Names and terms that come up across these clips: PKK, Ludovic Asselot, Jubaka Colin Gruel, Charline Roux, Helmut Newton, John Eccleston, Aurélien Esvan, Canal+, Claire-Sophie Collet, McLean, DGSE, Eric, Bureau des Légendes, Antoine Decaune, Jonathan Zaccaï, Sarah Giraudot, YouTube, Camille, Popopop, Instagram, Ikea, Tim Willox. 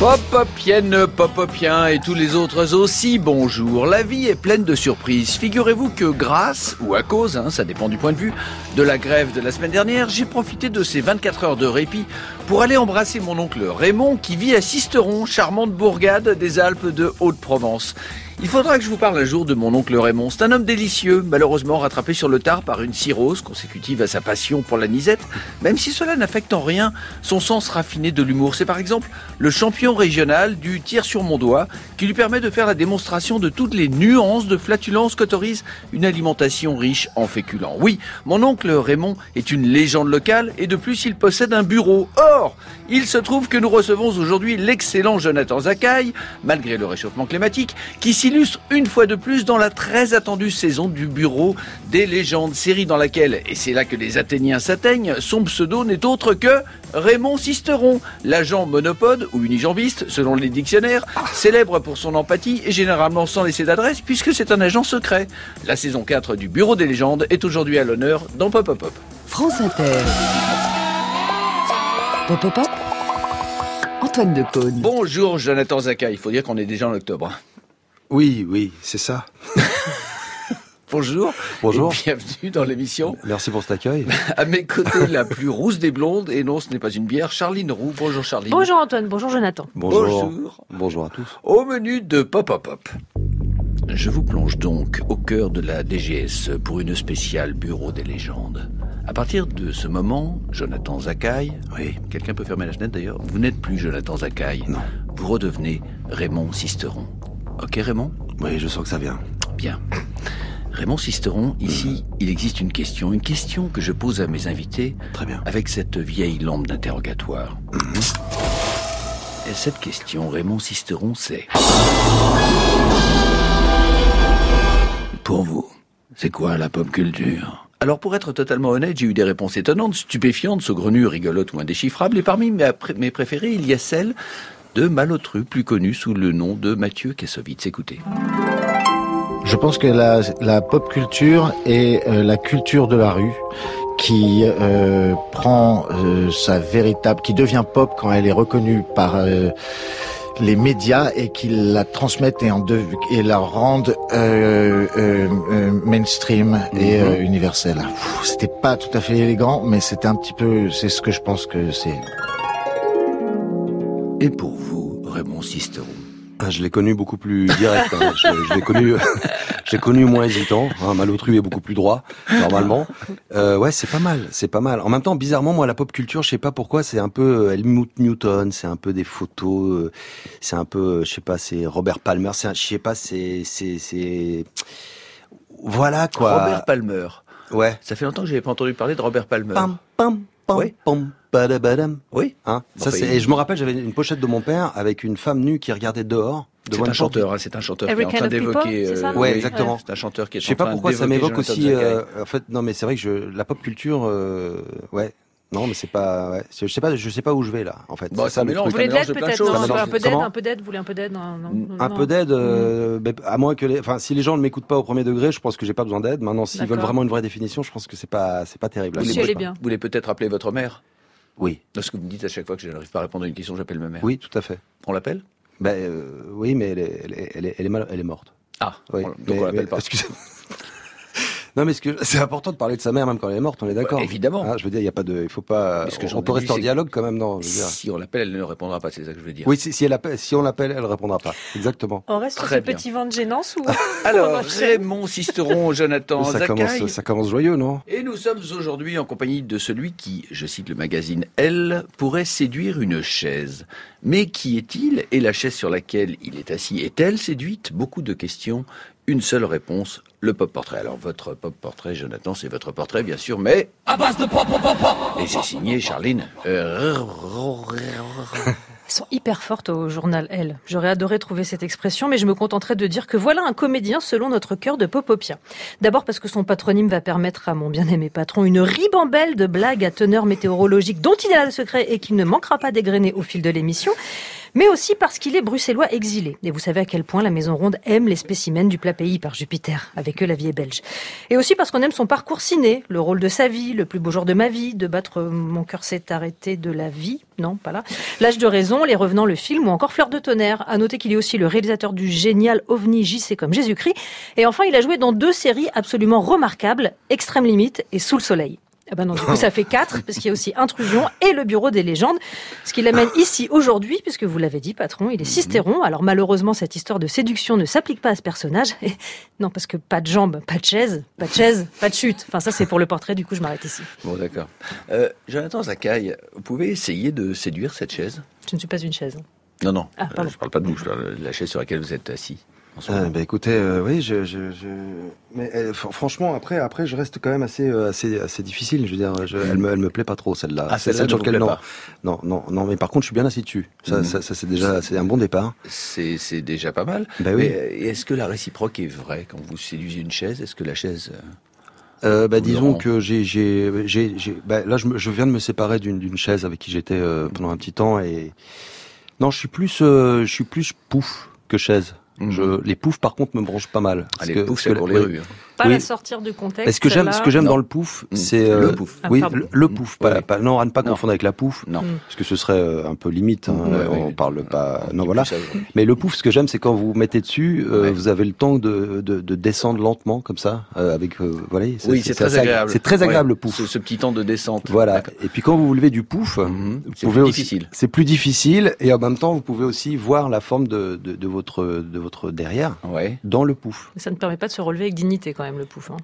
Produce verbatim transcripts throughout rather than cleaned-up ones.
Popopienne, popopien et tous les autres aussi, bonjour. La vie est pleine de surprises. Figurez-vous que grâce, ou à cause, hein, ça dépend du point de vue, de la grève de la semaine dernière, j'ai profité de ces vingt-quatre heures de répit pour aller embrasser mon oncle Raymond qui vit à Sisteron, charmante bourgade des Alpes de Haute-Provence. Il faudra que je vous parle un jour de mon oncle Raymond. C'est un homme délicieux, malheureusement rattrapé sur le tard par une cirrhose consécutive à sa passion pour la nisette. Même si cela n'affecte en rien son sens raffiné de l'humour. C'est par exemple le champion régional du tir sur mon doigt qui lui permet de faire la démonstration de toutes les nuances de flatulence qu'autorise une alimentation riche en féculents. Oui, mon oncle Raymond est une légende locale et de plus il possède un bureau. Or, il se trouve que nous recevons aujourd'hui l'excellent Jonathan Zaccaï, malgré le réchauffement climatique, qui s'y illustre une fois de plus dans la très attendue saison du Bureau des Légendes, série dans laquelle, et c'est là que les Athéniens s'atteignent, son pseudo n'est autre que Raymond Sisteron, l'agent monopode ou unijambiste, selon les dictionnaires, célèbre pour son empathie et généralement sans laisser d'adresse puisque c'est un agent secret. La saison quatre du Bureau des Légendes est aujourd'hui à l'honneur dans Popopop. France Inter. Popopop. Antoine Decaune. Bonjour Jonathan Zaccaï, il faut dire qu'on est déjà en octobre. Oui, oui, c'est ça. Bonjour. Bonjour. Et bienvenue dans l'émission. Merci pour cet accueil. À mes côtés, la plus rousse des blondes, et non, ce n'est pas une bière, Charline Roux. Bonjour Charline. Bonjour Antoine, bonjour Jonathan. Bonjour. Bonjour, bonjour à tous. Au menu de Popopop. Je vous plonge donc au cœur de la D G S E pour une spéciale Bureau des Légendes. À partir de ce moment, Jonathan Zaccaï, oui, quelqu'un peut fermer la fenêtre d'ailleurs, vous n'êtes plus Jonathan Zaccaï. Non. Vous redevenez Raymond Sisteron. Ok Raymond ? Oui, je sens que ça vient. Bien. Raymond Sisteron, ici, mmh. il existe une question. Une question que je pose à mes invités. Très bien. Avec cette vieille lampe d'interrogatoire. Mmh. Et cette question, Raymond Sisteron, c'est... Pour vous, c'est quoi la pop culture ? Alors pour être totalement honnête, j'ai eu des réponses étonnantes, stupéfiantes, saugrenues, rigolotes ou indéchiffrables. Et parmi mes, pr- mes préférées, il y a celle... de Malotru, plus connu sous le nom de Mathieu Kassovitz. Écoutez. Je pense que la, la pop culture est euh, la culture de la rue qui euh, prend euh, sa véritable... qui devient pop quand elle est reconnue par euh, les médias et qui la transmettent et, en de, et la rendent euh, euh, euh, mainstream et mm-hmm. euh, universelle. Pff, c'était pas tout à fait élégant, mais c'était un petit peu... c'est ce que je pense que c'est... Et pour vous, Raymond Sisteron? Ah, je l'ai connu beaucoup plus direct. Hein. Je, je l'ai connu, j'ai connu moins hésitant. Hein. Malotru est beaucoup plus droit, normalement. Euh, ouais, c'est pas mal, c'est pas mal. En même temps, bizarrement, moi, la pop culture, je sais pas pourquoi, c'est un peu Helmut Newton, c'est un peu des photos, c'est un peu, je sais pas, c'est Robert Palmer, c'est, un, je sais pas, c'est, c'est, c'est, voilà quoi. Robert Palmer. Ouais. Ça fait longtemps que j'avais pas entendu parler de Robert Palmer. Pam, pam. Oui. Oui. Hein, ça, c'est... Et je me rappelle, j'avais une pochette de mon père avec une femme nue qui regardait dehors. De c'est, un chanteur, hein, c'est un chanteur, Every qui est en train d'évoquer. People, euh, ouais, exactement. C'est un chanteur qui est. Je sais pas pourquoi ça m'évoque Jonathan aussi. Euh, en fait, non, mais c'est vrai que je, la pop culture, euh, ouais. Non, mais c'est pas. Ouais. Je sais pas. Je sais pas où je vais là, en fait. Bon, c'est ça, ça mélange, vous voulez de l'aide peut-être, non, non, un peu d'aide, un peu d'aide. Vous voulez un peu d'aide, non, non, non, un peu d'aide. Euh, mm. À moins que, les... enfin, si les gens ne m'écoutent pas au premier degré, je pense que j'ai pas besoin d'aide. Maintenant, s'ils D'accord. veulent vraiment une vraie définition, je pense que c'est pas, c'est pas terrible. Là, vous, voulez, bien. vous voulez peut-être appeler votre mère. Oui. Parce que vous me dites à chaque fois que je n'arrive pas à répondre à une question, j'appelle ma mère. Oui, tout à fait. On l'appelle ? Ben euh, oui, mais elle est, elle est, elle est, elle est, mal... elle est morte. Ah. Oui. Donc mais, on l'appelle mais, pas. Excusez-moi. Non mais ce que je... c'est important de parler de sa mère même quand elle est morte, on est d'accord. Bah, évidemment. Hein, je veux dire, il y a pas de, il faut pas. Parce que on peut rester en dialogue quand même, non. Je veux dire. Si on l'appelle, elle ne répondra pas, c'est ça que je veux dire. Oui, si, si elle appelle, si on l'appelle, elle répondra pas. Exactement. On reste Très sur ce petit vent de gênance ou alors Raymond Sisteron, Jonathan Zaccaï. Ça commence, ça commence joyeux, non ? Et nous sommes aujourd'hui en compagnie de celui qui, je cite le magazine Elle, pourrait séduire une chaise. Mais qui est-il ? Et la chaise sur laquelle il est assis est-elle séduite ? Beaucoup de questions. Une seule réponse, le pop-portrait. Alors, votre pop-portrait, Jonathan, c'est votre portrait, bien sûr, mais... à base de pop, pop, pop, pop. Et c'est signé, Charline. Euh... Elles sont hyper fortes au journal Elle. J'aurais adoré trouver cette expression, mais je me contenterai de dire que voilà un comédien selon notre cœur de popopien. D'abord parce que son patronyme va permettre à mon bien-aimé patron une ribambelle de blagues à teneur météorologique dont il a le secret et qu'il ne manquera pas d'égrener au fil de l'émission. mais aussi parce qu'il est bruxellois exilé. Et vous savez à quel point la Maison Ronde aime les spécimens du plat pays, par Jupiter. Avec eux, la vie est belge. Et aussi parce qu'on aime son parcours ciné, le rôle de sa vie, le plus beau jour de ma vie, de battre mon cœur s'est arrêté de la vie, non, pas là, L'Âge de raison, Les Revenants, le film ou encore Fleur de tonnerre. À noter qu'il est aussi le réalisateur du génial OVNI J C comme Jésus-Christ. Et enfin, il a joué dans deux séries absolument remarquables, Extrême Limite et Sous le Soleil. Ah ben non, du coup ça fait quatre, parce qu'il y a aussi Intrusion et le Bureau des Légendes, ce qui l'amène ici aujourd'hui, puisque vous l'avez dit patron, il est Sisteron. Alors malheureusement cette histoire de séduction ne s'applique pas à ce personnage, et non parce que pas de jambes, pas de chaise, pas de chaise, pas de chute. Enfin ça c'est pour le portrait, du coup je m'arrête ici. Bon d'accord. Euh, Jonathan Zaccaï, vous pouvez essayer de séduire cette chaise? Je ne suis pas une chaise. Non, non, ah, euh, je ne parle pas de vous, je parle de la chaise sur laquelle vous êtes assis. Ah, bah écoutez, euh, oui, je, je, je... mais elle, franchement, après, après, je reste quand même assez, euh, assez, assez difficile. Je veux dire, je, elle me, elle me plaît pas trop celle-là. Ah, celle-là, sur laquelle non, non, non, non. Mais par contre, je suis bien assis dessus. Ça, mm-hmm. ça, ça c'est déjà, c'est un bon départ. C'est, c'est déjà pas mal. Bah oui. Mais est-ce que la réciproque est vraie quand vous séduisez une chaise? Est-ce que la chaise Euh, bah, disons que j'ai, j'ai, j'ai, j'ai bah, là, je, me, je viens de me séparer d'une, d'une chaise avec qui j'étais euh, pendant un petit temps et non, je suis plus, euh, je suis plus pouf que chaise. Je, les poufs, par contre, me branchent pas mal. Ah, les poufs, c'est pour les rues. Pas oui. la sortir du contexte. Est-ce que j'aime, là... ce que j'aime non. dans le pouf, c'est euh, le pouf. Ah, oui, le, le pouf. Pas, oui. pas, non, à ne pas non. confondre avec la pouf. Non, parce que ce serait un peu limite. Hein, ouais, on oui. parle pas. Non, non voilà. Ça, oui. Mais le pouf, ce que j'aime, c'est quand vous mettez dessus, euh, ouais. vous avez le temps de, de, de descendre lentement comme ça, euh, avec. Euh, voilà, c'est, oui, c'est, c'est très agréable. C'est très agréable ouais. le pouf. Ce, ce petit temps de descente. Voilà. Et puis quand vous vous levez du pouf, c'est plus difficile. C'est plus difficile, et en même temps, vous pouvez aussi voir la forme de de votre de votre derrière, ouais. dans le pouf. Ça ne permet pas de se relever avec dignité quand même, le pouf. Hein.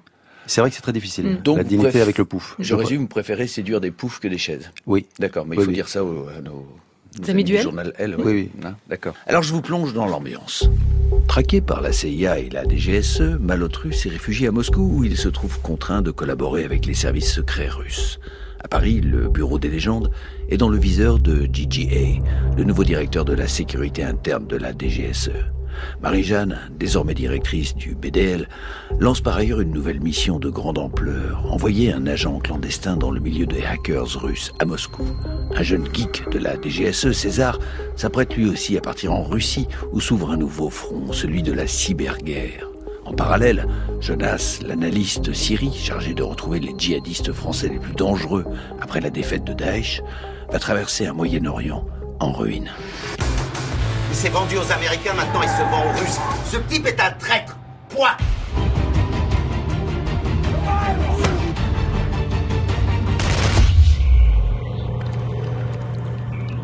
C'est vrai que c'est très difficile, mmh. Donc, la dignité préf... avec le pouf. Je, je résume, vous préférez séduire des poufs que des chaises. Oui. D'accord, mais oui, il faut oui. dire ça aux, à nos, nos amis du journal L. Oui, oui. oui. Ah, d'accord. Alors je vous plonge dans l'ambiance. Traqué par la C I A et la D G S E, Malotru s'est réfugié à Moscou où il se trouve contraint de collaborer avec les services secrets russes. À Paris, le Bureau des Légendes est dans le viseur de G G A, le nouveau directeur de la sécurité interne de la D G S E. Marie-Jeanne, désormais directrice du B D L, lance par ailleurs une nouvelle mission de grande ampleur, envoyer un agent clandestin dans le milieu des hackers russes à Moscou. Un jeune geek de la D G S E, César, s'apprête lui aussi à partir en Russie où s'ouvre un nouveau front, celui de la cyberguerre. En parallèle, Jonas, l'analyste Syrie, chargé de retrouver les djihadistes français les plus dangereux après la défaite de Daech, va traverser un Moyen-Orient en ruine. Il s'est vendu aux Américains, maintenant il se vend aux Russes. Ce type est un traître. Point.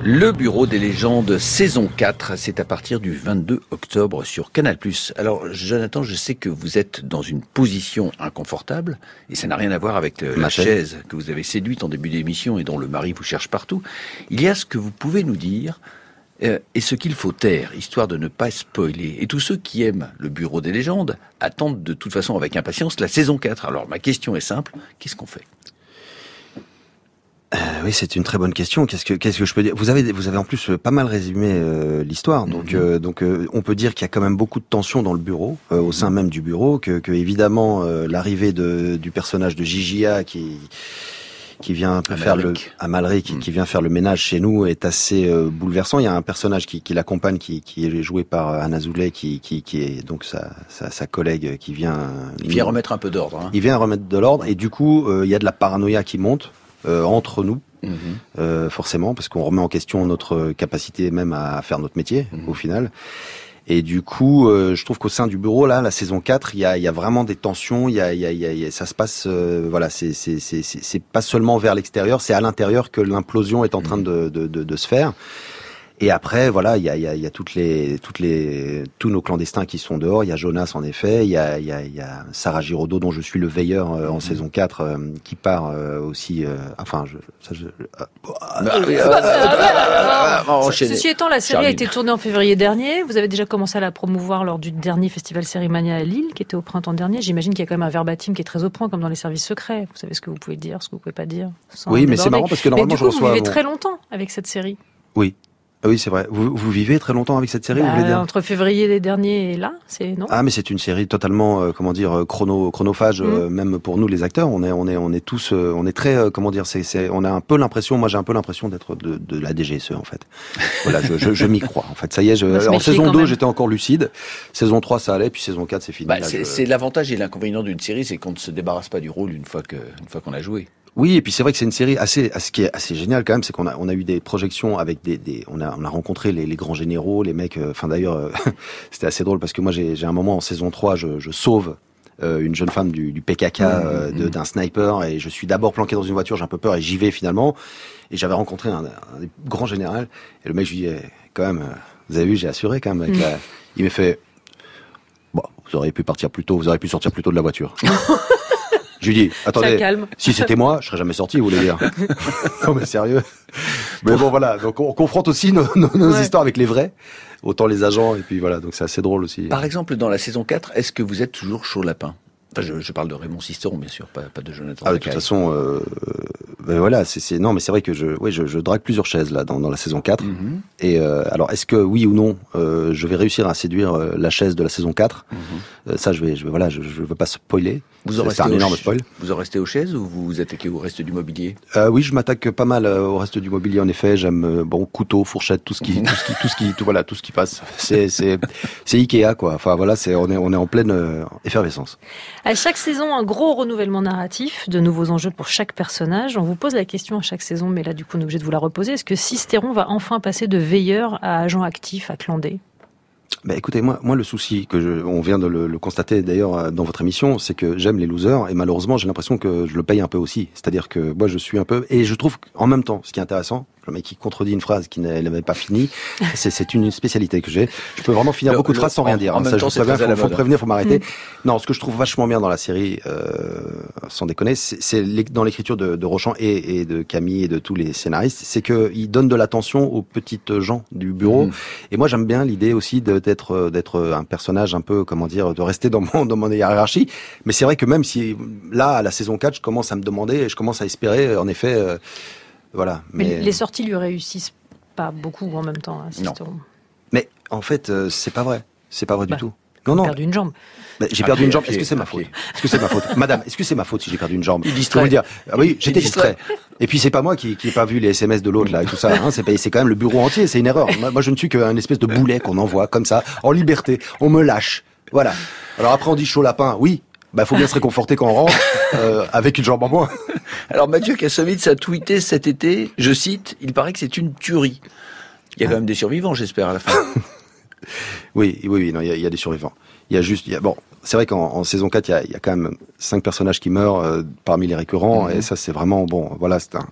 Le Bureau des Légendes, saison quatre, c'est à partir du vingt-deux octobre sur Canal+. Alors, Jonathan, je sais que vous êtes dans une position inconfortable, et ça n'a rien à voir avec le, la chaise que vous avez séduite en début d'émission et dont le mari vous cherche partout. Il y a ce que vous pouvez nous dire... Euh, et ce qu'il faut taire, histoire de ne pas spoiler. Et tous ceux qui aiment le Bureau des Légendes attendent de toute façon avec impatience la saison quatre. Alors ma question est simple, qu'est-ce qu'on fait ? euh, Oui, c'est une très bonne question. Qu'est-ce que, qu'est-ce que je peux dire ? Vous avez, vous avez en plus pas mal résumé euh, l'histoire. Donc, mm-hmm. euh, donc euh, on peut dire qu'il y a quand même beaucoup de tensions dans le bureau, euh, au sein même du bureau, que, que évidemment euh, l'arrivée de, du personnage de J J A qui... qui vient un peu Amalric. faire le Amalric, qui, mmh. qui vient faire le ménage chez nous est assez euh, bouleversant. Il y a un personnage qui, qui l'accompagne, qui, qui est joué par Anna Zoulet, qui, qui, qui est donc sa, sa, sa collègue, qui vient. Il vient remettre un peu d'ordre. Hein. Il vient remettre de l'ordre, et du coup, euh, il y a de la paranoïa qui monte euh, entre nous. Mmh. Euh, forcément, parce qu'on remet en question notre capacité même à faire notre métier mmh. au final. Et du coup, euh, je trouve qu'au sein du bureau, là, la saison quatre, il y a, y a vraiment des tensions. Il y a, il y a, il y a, ça se passe. Euh, voilà, c'est, c'est, c'est, c'est, c'est pas seulement vers l'extérieur, c'est à l'intérieur que l'implosion est en train de, de, de, de se faire. Et après, voilà, il y a, il y a, il y a toutes les, toutes les, tous nos clandestins qui sont dehors. Il y a Jonas, en effet. Il y a, il y a, il y a Sarah Giraudot, dont je suis le veilleur euh, en mmh. saison quatre, euh, qui part euh, aussi. Euh, enfin, je. Ça, je euh... Ceci étant, la série Charline. a été tournée en février dernier. Vous avez déjà commencé à la promouvoir lors du dernier festival Séries Mania à Lille, qui était au printemps dernier. J'imagine qu'il y a quand même un verbatim qui est très au point, comme dans les services secrets. Vous savez ce que vous pouvez dire, ce que vous pouvez pas dire. Oui, mais déborder. C'est marrant parce que normalement, mais du coup, je reçois. Vous vivez mon... très longtemps avec cette série. Oui. Ah oui, c'est vrai. Vous, vous vivez très longtemps avec cette série, bah, vous voulez dire ? Entre février des derniers et là, c'est non ? Ah, mais c'est une série totalement, euh, comment dire, chrono, chronophage, mmh. euh, même pour nous les acteurs. On est, on est, on est tous, euh, on est très, euh, comment dire, c'est, c'est, on a un peu l'impression, moi j'ai un peu l'impression d'être de, de la D G S E en fait. Voilà, je, je, je m'y crois en fait. Ça y est, je, en saison deux, j'étais encore lucide. Saison trois, ça allait, puis saison quatre, c'est fini. Bah, là, c'est, je... c'est l'avantage et l'inconvénient d'une série, c'est qu'on ne se débarrasse pas du rôle une fois que, une fois qu'on a joué. Oui, et puis c'est vrai que c'est une série assez, ce qui est assez génial quand même, c'est qu'on a, on a eu des projections avec des, des, on a, on a rencontré les, les grands généraux, les mecs. Enfin euh, d'ailleurs, euh, c'était assez drôle parce que moi j'ai, j'ai un moment en saison trois, je, je sauve euh, une jeune femme du, du P K K euh, de, d'un sniper et je suis d'abord planqué dans une voiture, j'ai un peu peur et j'y vais finalement. Et j'avais rencontré un, un des grands généraux et le mec je lui dis eh, quand même, euh, vous avez vu, j'ai assuré quand même. Avec mmh. la... Il m'a fait, bon, vous auriez pu partir plus tôt, vous auriez pu sortir plus tôt de la voiture. Je lui dis, attendez, si c'était moi, je serais jamais sorti, vous voulez dire. Non mais sérieux. Mais bon voilà, donc on confronte aussi nos, nos, nos ouais. histoires avec les vrais, autant les agents, et puis voilà, donc c'est assez drôle aussi. Par exemple, dans la saison quatre, est-ce que vous êtes toujours chaud lapin ? Enfin, je, je parle de Raymond Sisteron, bien sûr, pas, pas de Jonathan Zaccaï. Ah, de toute façon, euh, ben voilà, c'est, c'est, non mais c'est vrai que je, ouais, je, je drague plusieurs chaises là, dans, dans la saison quatre, mm-hmm. et euh, alors est-ce que, oui ou non, euh, je vais réussir à séduire euh, la chaise de la saison quatre, mm-hmm. euh, ça je vais, je vais, voilà, je, je veux pas spoiler. Vous en, c'est un énorme spoil. Vous en restez aux chaises ou vous vous attaquez au reste du mobilier ? euh, Oui, je m'attaque pas mal au reste du mobilier. En effet, j'aime bon couteau, fourchette, tout ce qui, tout ce qui, tout ce qui, tout voilà, tout ce qui passe. C'est c'est c'est Ikea quoi. Enfin voilà, c'est on est on est en pleine euh, effervescence. À chaque saison, un gros renouvellement narratif, de nouveaux enjeux pour chaque personnage. On vous pose la question à chaque saison, mais là du coup on est obligé de vous la reposer. Est-ce que Sisteron va enfin passer de veilleur à agent actif, à clandé ? Ben écoutez, moi, moi le souci que je, on vient de le, le constater d'ailleurs dans votre émission, c'est que j'aime les losers et malheureusement j'ai l'impression que je le paye un peu aussi. C'est-à-dire que moi je suis un peu et je trouve en même temps, ce qui est intéressant, le mec qui contredit une phrase qui n'avait pas fini, c'est, c'est une spécialité que j'ai. Je peux vraiment finir le, beaucoup de phrases sans rien dire. En hein, même ça, temps, je c'est bien, faut, faut prévenir, faut m'arrêter. Mmh. Non, ce que je trouve vachement bien dans la série, euh, sans déconner, c'est, c'est dans l'écriture de, de Rochant et, et de Camille et de tous les scénaristes, c'est que ils donnent de l'attention aux petites gens du bureau. Mmh. Et moi j'aime bien l'idée aussi de d'être d'être un personnage un peu, comment dire, de rester dans mon dans mon hiérarchie, mais c'est vrai que même si là à la saison quatre je commence à me demander et je commence à espérer en effet euh, voilà mais... mais les sorties lui réussissent pas beaucoup en même temps hein, Sisteron. Mais en fait euh, c'est pas vrai c'est pas vrai bah, du tout non non j'ai perdu une jambe bah, j'ai perdu pied, une jambe pied, est-ce que c'est ma faute est-ce que c'est ma faute madame est-ce que c'est ma faute si j'ai perdu une jambe je veux dire ah oui j'étais distrait. Et puis c'est pas moi qui qui ai pas vu les S M S de l'autre là et tout ça hein, c'est pas, c'est quand même le bureau entier, c'est une erreur. Moi, moi je ne suis qu'un espèce de boulet qu'on envoie comme ça en liberté, on me lâche. Voilà. Alors après on dit chaud lapin. Oui, bah faut bien se réconforter quand on rentre euh, avec une jambe en moins. Alors Mathieu Kassovitz a tweeté cet été, je cite, il paraît que c'est une tuerie. Il y a quand même des survivants, j'espère à la fin. Oui, oui oui, non, il y a, il y a des survivants. Il y a juste il y a bon c'est vrai qu'en en saison quatre, il y a, il y a quand même cinq personnages qui meurent euh, parmi les récurrents, mmh. et ça, c'est vraiment bon. Voilà, c'est un.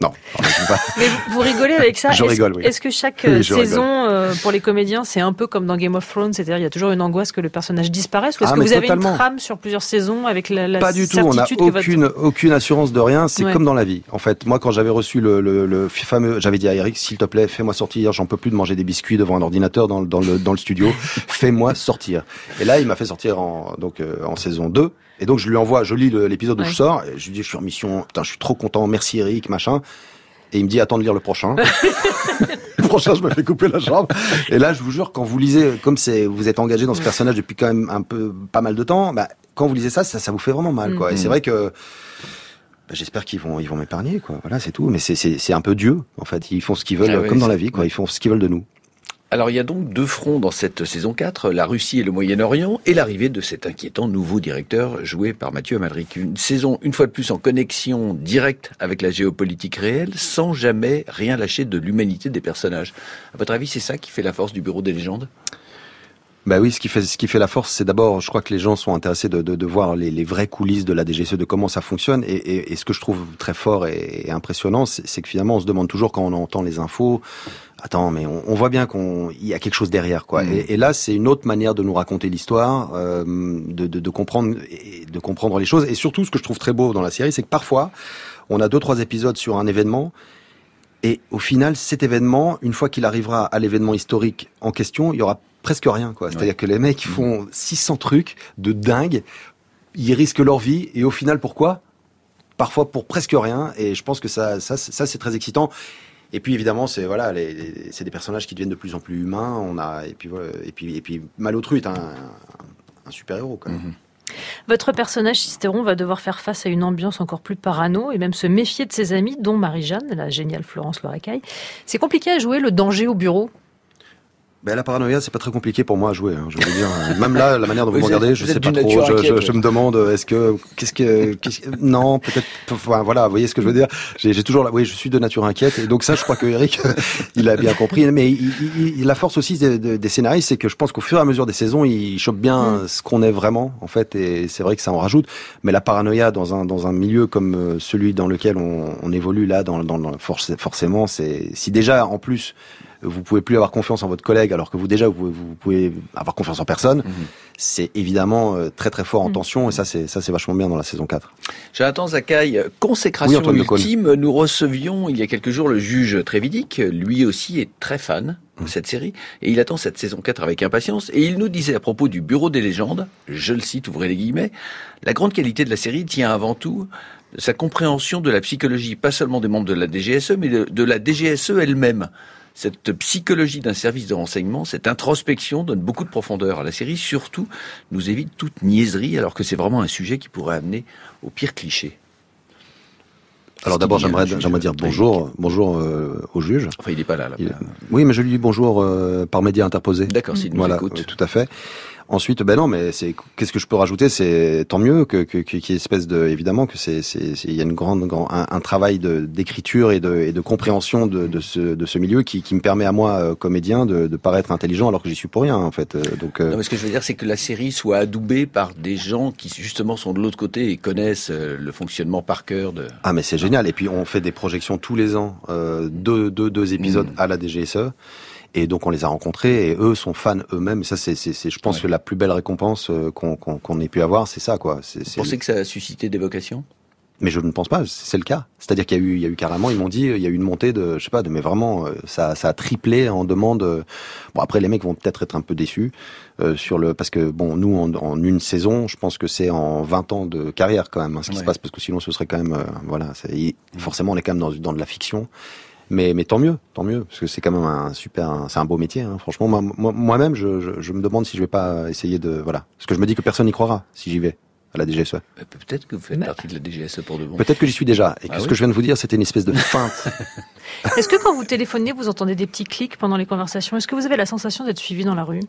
Non. Alors, je pas. Mais vous rigolez avec ça ? Je est-ce, rigole, oui. Est-ce que chaque oui, saison, euh, pour les comédiens, c'est un peu comme dans Game of Thrones, c'est-à-dire il y a toujours une angoisse que le personnage disparaisse, ou est-ce ah, que vous totalement. avez une trame sur plusieurs saisons avec la, la pas du tout, on n'a aucune, votre... aucune assurance de rien, c'est ouais. comme dans la vie. En fait, moi, quand j'avais reçu le, le, le fameux... J'avais dit à Eric, s'il te plaît, fais-moi sortir, j'en peux plus de manger des biscuits devant un ordinateur dans, dans, le, dans le studio, fais-moi sortir. Et là, il m'a fait sortir en, donc, euh, en saison deux, et donc je lui envoie, je lis le, l'épisode où ouais. je sors, et je lui dis, je suis en mission, putain, je suis trop content, merci Eric, machin. Et il me dit, attends de lire le prochain. Le prochain, je me fais couper la jambe. Et là, je vous jure, quand vous lisez, comme c'est, vous êtes engagé dans ce personnage depuis quand même un peu, pas mal de temps, bah, quand vous lisez ça, ça, ça vous fait vraiment mal, quoi. Mmh. Et c'est vrai que, bah, j'espère qu'ils vont, ils vont m'épargner, quoi. Voilà, c'est tout. Mais c'est, c'est, c'est un peu Dieu, en fait. Ils font ce qu'ils veulent, ah ouais, comme dans la vie, quoi. Ils font ce qu'ils veulent de nous. Alors, il y a donc deux fronts dans cette saison quatre, la Russie et le Moyen-Orient, et l'arrivée de cet inquiétant nouveau directeur joué par Mathieu Amalric. Une saison, une fois de plus, en connexion directe avec la géopolitique réelle, sans jamais rien lâcher de l'humanité des personnages. À votre avis, c'est ça qui fait la force du Bureau des Légendes ? Bah oui, ce qui fait ce qui fait la force, c'est d'abord, je crois que les gens sont intéressés de de, de voir les, les vraies coulisses de la D G S E, de comment ça fonctionne. Et, et, et ce que je trouve très fort et, et impressionnant, c'est, c'est que finalement, on se demande toujours quand on entend les infos. Attends, mais on, on voit bien qu'on il y a quelque chose derrière, quoi. Mmh. Et, et là, c'est une autre manière de nous raconter l'histoire, euh, de, de de comprendre et de comprendre les choses. Et surtout, ce que je trouve très beau dans la série, c'est que parfois, on a deux trois épisodes sur un événement. Et au final, cet événement, une fois qu'il arrivera à l'événement historique en question, il y aura presque rien, quoi. C'est-à-dire ouais. que les mecs, ils font six cents trucs de dingue, ils risquent leur vie, et au final, pourquoi ? Parfois pour presque rien, et je pense que ça, ça, ça c'est très excitant. Et puis évidemment, c'est voilà, les, les, c'est des personnages qui deviennent de plus en plus humains. On a et puis voilà, et puis et puis Malotru est un, un, un super héros quand même. Mm-hmm. Votre personnage, Sisteron, va devoir faire face à une ambiance encore plus parano et même se méfier de ses amis, dont Marie-Jeanne, la géniale Florence Loiracaille. C'est compliqué à jouer le danger au bureau? Ben, la paranoïa, c'est pas très compliqué pour moi à jouer. Hein, je veux dire, même là, la manière dont vous, vous me regardez, je sais pas trop. Je, je, je me demande, est-ce que, qu'est-ce que, qu'est-ce que non, peut-être. Enfin, voilà, vous voyez ce que je veux dire. J'ai, j'ai toujours, la, oui, je suis de nature inquiète, et donc ça, je crois que Eric, il a bien compris. Mais il, il, il, la force aussi des, des scénaristes, c'est que je pense qu'au fur et à mesure des saisons, ils chopent bien mm. ce qu'on est vraiment, en fait. Et c'est vrai que ça en rajoute. Mais la paranoïa dans un dans un milieu comme celui dans lequel on, on évolue là, dans dans, dans forcément, c'est si déjà en plus. Vous pouvez plus avoir confiance en votre collègue, alors que vous déjà vous pouvez, vous pouvez avoir confiance en personne. Mmh. C'est évidemment très très fort en tension, et ça c'est ça c'est vachement bien dans la saison quatre. Jonathan Zaccaï, consécration oui, ultime. Nous recevions il y a quelques jours le juge Trévidic. Lui aussi est très fan de cette série et il attend cette saison quatre avec impatience. Et il nous disait à propos du Bureau des Légendes, je le cite, ouvrez les guillemets, la grande qualité de la série tient avant tout de sa compréhension de la psychologie, pas seulement des membres de la D G S E, mais de, de la D G S E elle-même. Cette psychologie d'un service de renseignement, cette introspection donne beaucoup de profondeur à la série, surtout nous évite toute niaiserie, alors que c'est vraiment un sujet qui pourrait amener au pire cliché. Alors d'abord, j'aimerais, j'aimerais dire bonjour, bonjour euh, au juge. Enfin, il n'est pas là. là. Il... Oui, mais je lui dis bonjour euh, par média interposé. D'accord, s'il nous voilà, écoute. Voilà, tout à fait. Ensuite, ben non, mais c'est qu'est-ce que je peux rajouter? C'est tant mieux que que qu'il y ait espèce de évidemment que c'est c'est il y a une grande grand, un, un travail de d'écriture et de et de compréhension de de ce de ce milieu qui qui me permet à moi comédien de de paraître intelligent alors que j'y suis pour rien en fait. Donc euh... non, mais ce que je veux dire c'est que la série soit adoubée par des gens qui justement sont de l'autre côté et connaissent le fonctionnement par cœur de Ah mais c'est génial, et puis on fait des projections tous les ans euh, deux deux deux épisodes mmh. à la D G S E. Et donc on les a rencontrés et eux sont fans eux-mêmes. Ça c'est, c'est, c'est je pense ouais. que la plus belle récompense qu'on, qu'on, qu'on ait pu avoir, c'est ça quoi. C'est, Vous c'est... pensez que ça a suscité des vocations? Mais je ne pense pas, c'est le cas. C'est-à-dire qu'il y a eu, il y a eu carrément, ils m'ont dit, il y a eu une montée de, je sais pas, de, mais vraiment, ça, ça a triplé en demande. Bon, après, les mecs vont peut-être être un peu déçus, euh, sur le, parce que bon, nous, en, en une saison, je pense que c'est en vingt ans de carrière quand même, hein, ce qui ouais. se passe, parce que sinon, ce serait quand même, euh, voilà, c'est, forcément, on est quand même dans, dans de la fiction. Mais, mais tant mieux, tant mieux, parce que c'est quand même un super, un, c'est un beau métier. Hein. Franchement, moi, moi, moi-même, je, je, je me demande si je vais pas essayer de, voilà, parce que je me dis que personne n'y croira si j'y vais à la D G S E. Mais peut-être que vous faites mais... partie de la D G S E pour de bon. Peut-être que j'y suis déjà. Et ah que oui. ce que je viens de vous dire, c'était une espèce de feinte. Est-ce que quand vous téléphonez, vous entendez des petits clics pendant les conversations? Est-ce que vous avez la sensation d'être suivi dans la rue?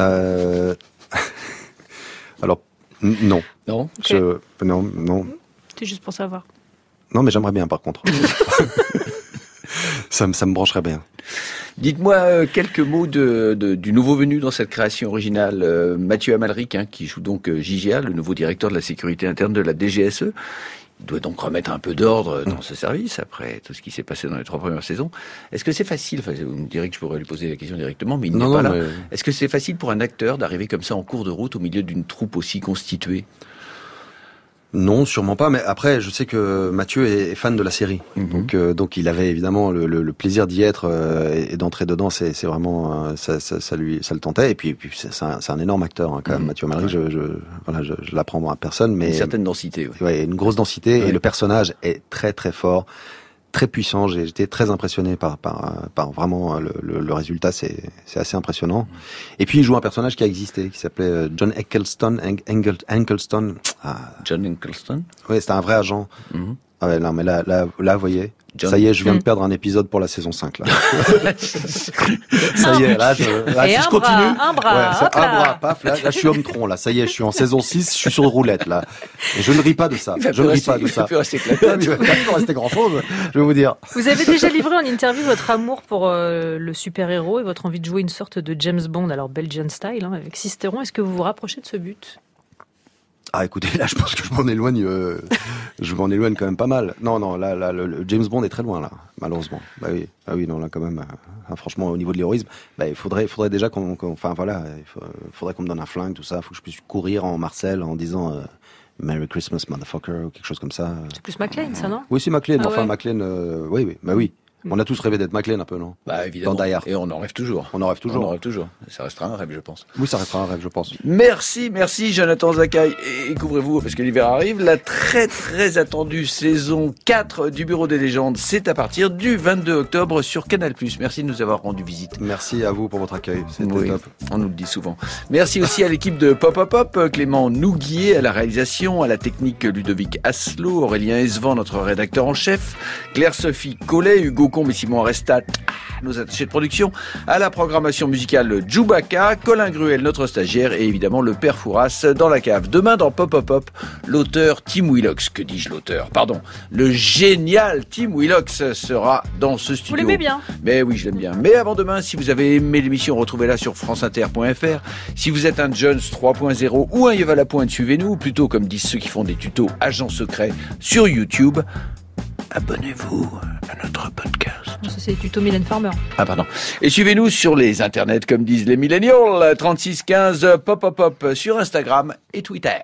Euh... Alors n- non. Non. Okay. Je... Non, non. C'est juste pour savoir. Non, mais j'aimerais bien, par contre. Ça me, ça me brancherait bien. Dites-moi euh, quelques mots de, de, du nouveau venu dans cette création originale, euh, Mathieu Amalric, hein, qui joue donc euh, Gigia, le nouveau directeur de la sécurité interne de la D G S E. Il doit donc remettre un peu d'ordre dans ce service, après tout ce qui s'est passé dans les trois premières saisons. Est-ce que c'est facile, enfin, vous me direz que je pourrais lui poser la question directement, mais il n'est non, pas non, là. Mais... Est-ce que c'est facile pour un acteur d'arriver comme ça en cours de route au milieu d'une troupe aussi constituée ? Non, sûrement pas. Mais après, je sais que Mathieu est fan de la série, mmh. donc euh, donc il avait évidemment le, le, le plaisir d'y être euh, et, et d'entrer dedans. C'est, c'est vraiment euh, ça, ça, ça lui, ça le tentait. Et puis, et puis c'est, c'est, un, c'est un énorme acteur hein, quand même, mmh. Mathieu Amalric. Ouais. Je, je voilà, je, je l'apprends à personne, mais une certaine densité. Ouais, ouais une grosse densité. Ouais. Et le personnage est très très fort, très puissant. J'ai été très impressionné par par par vraiment le, le, le résultat. C'est c'est assez impressionnant. Et puis il joue un personnage qui a existé, qui s'appelait John Eccleston. Engel, Eccleston. Ah. John Eccleston. Oui, c'était un vrai agent. Mm-hmm. Ah ouais, non mais là là là, vous voyez. John... Ça y est, je viens de mmh. perdre un épisode pour la saison cinq, là. Ça y est, là, je, là, si je continue. Un bras, un bras. Ouais, ça, un bras, paf, là, là, je suis homme tronc, là. Ça y est, je suis en saison six, je suis sur roulette, là. Et je ne ris pas de ça. Je ne ris pas de ça. Il va plus rester éclatant. Il va plus rester grand chose, je vais vous dire. Vous avez déjà livré en interview votre amour pour euh, le super-héros et votre envie de jouer une sorte de James Bond, alors Belgian style, hein, avec Sisteron. Est-ce que vous vous rapprochez de ce but ? Ah, écoutez, là, je pense que je m'en éloigne, euh, je m'en éloigne quand même pas mal. Non, non, là, là, le, le James Bond est très loin, là, malheureusement. Bah oui, ah oui, non, là, quand même, euh, franchement, au niveau de l'héroïsme, bah, il faudrait, faudrait déjà qu'on, qu'on enfin, voilà, il faudrait qu'on me donne un flingue, tout ça, faut que je puisse courir en Marcel en disant, euh, Merry Christmas, motherfucker, ou quelque chose comme ça. C'est plus McLean, ça, non? Oui, c'est McLean, ah, enfin, ouais. McLean, euh, oui, oui, bah oui. On a tous rêvé d'être McLean un peu, non? Bah évidemment. Dans Die Hard. Et on en rêve toujours. On en rêve toujours. On en rêve toujours. Ça restera un rêve, je pense. Oui, ça restera un rêve, je pense. Merci, merci Jonathan Zaccaï. Et couvrez-vous parce que l'hiver arrive. La très très attendue saison quatre du Bureau des Légendes, c'est à partir du vingt-deux octobre sur Canal+. Merci de nous avoir rendu visite. Merci à vous pour votre accueil. C'était oui, top. On nous le dit souvent. Merci aussi à l'équipe de Popopop, Clément Nouguier à la réalisation, à la technique Ludovic Asselot, Aurélien Esvan, notre rédacteur en chef, Claire-Sophie Collet, Hugo Mais Simon Resta, nos attachés de production, à la programmation musicale Jubaka, Colin Gruel, notre stagiaire, et évidemment le père Fouras dans la cave. Demain dans Popopop, l'auteur Tim Willox, que dis-je l'auteur, pardon, le génial Tim Willox sera dans ce studio. Vous l'aimez bien? Mais oui, je l'aime bien. Mais avant demain, si vous avez aimé l'émission, retrouvez-la sur franceinter point fr. Si vous êtes un Jones trois point zéro ou un Yves à la pointe, suivez-nous, plutôt comme disent ceux qui font des tutos agents secrets sur YouTube. Abonnez-vous à notre podcast. Ça, c'est tuto Mylène Farmer. Ah, pardon. Et suivez-nous sur les internets, comme disent les millennials. trente-six quinze, Popopop, sur Instagram et Twitter.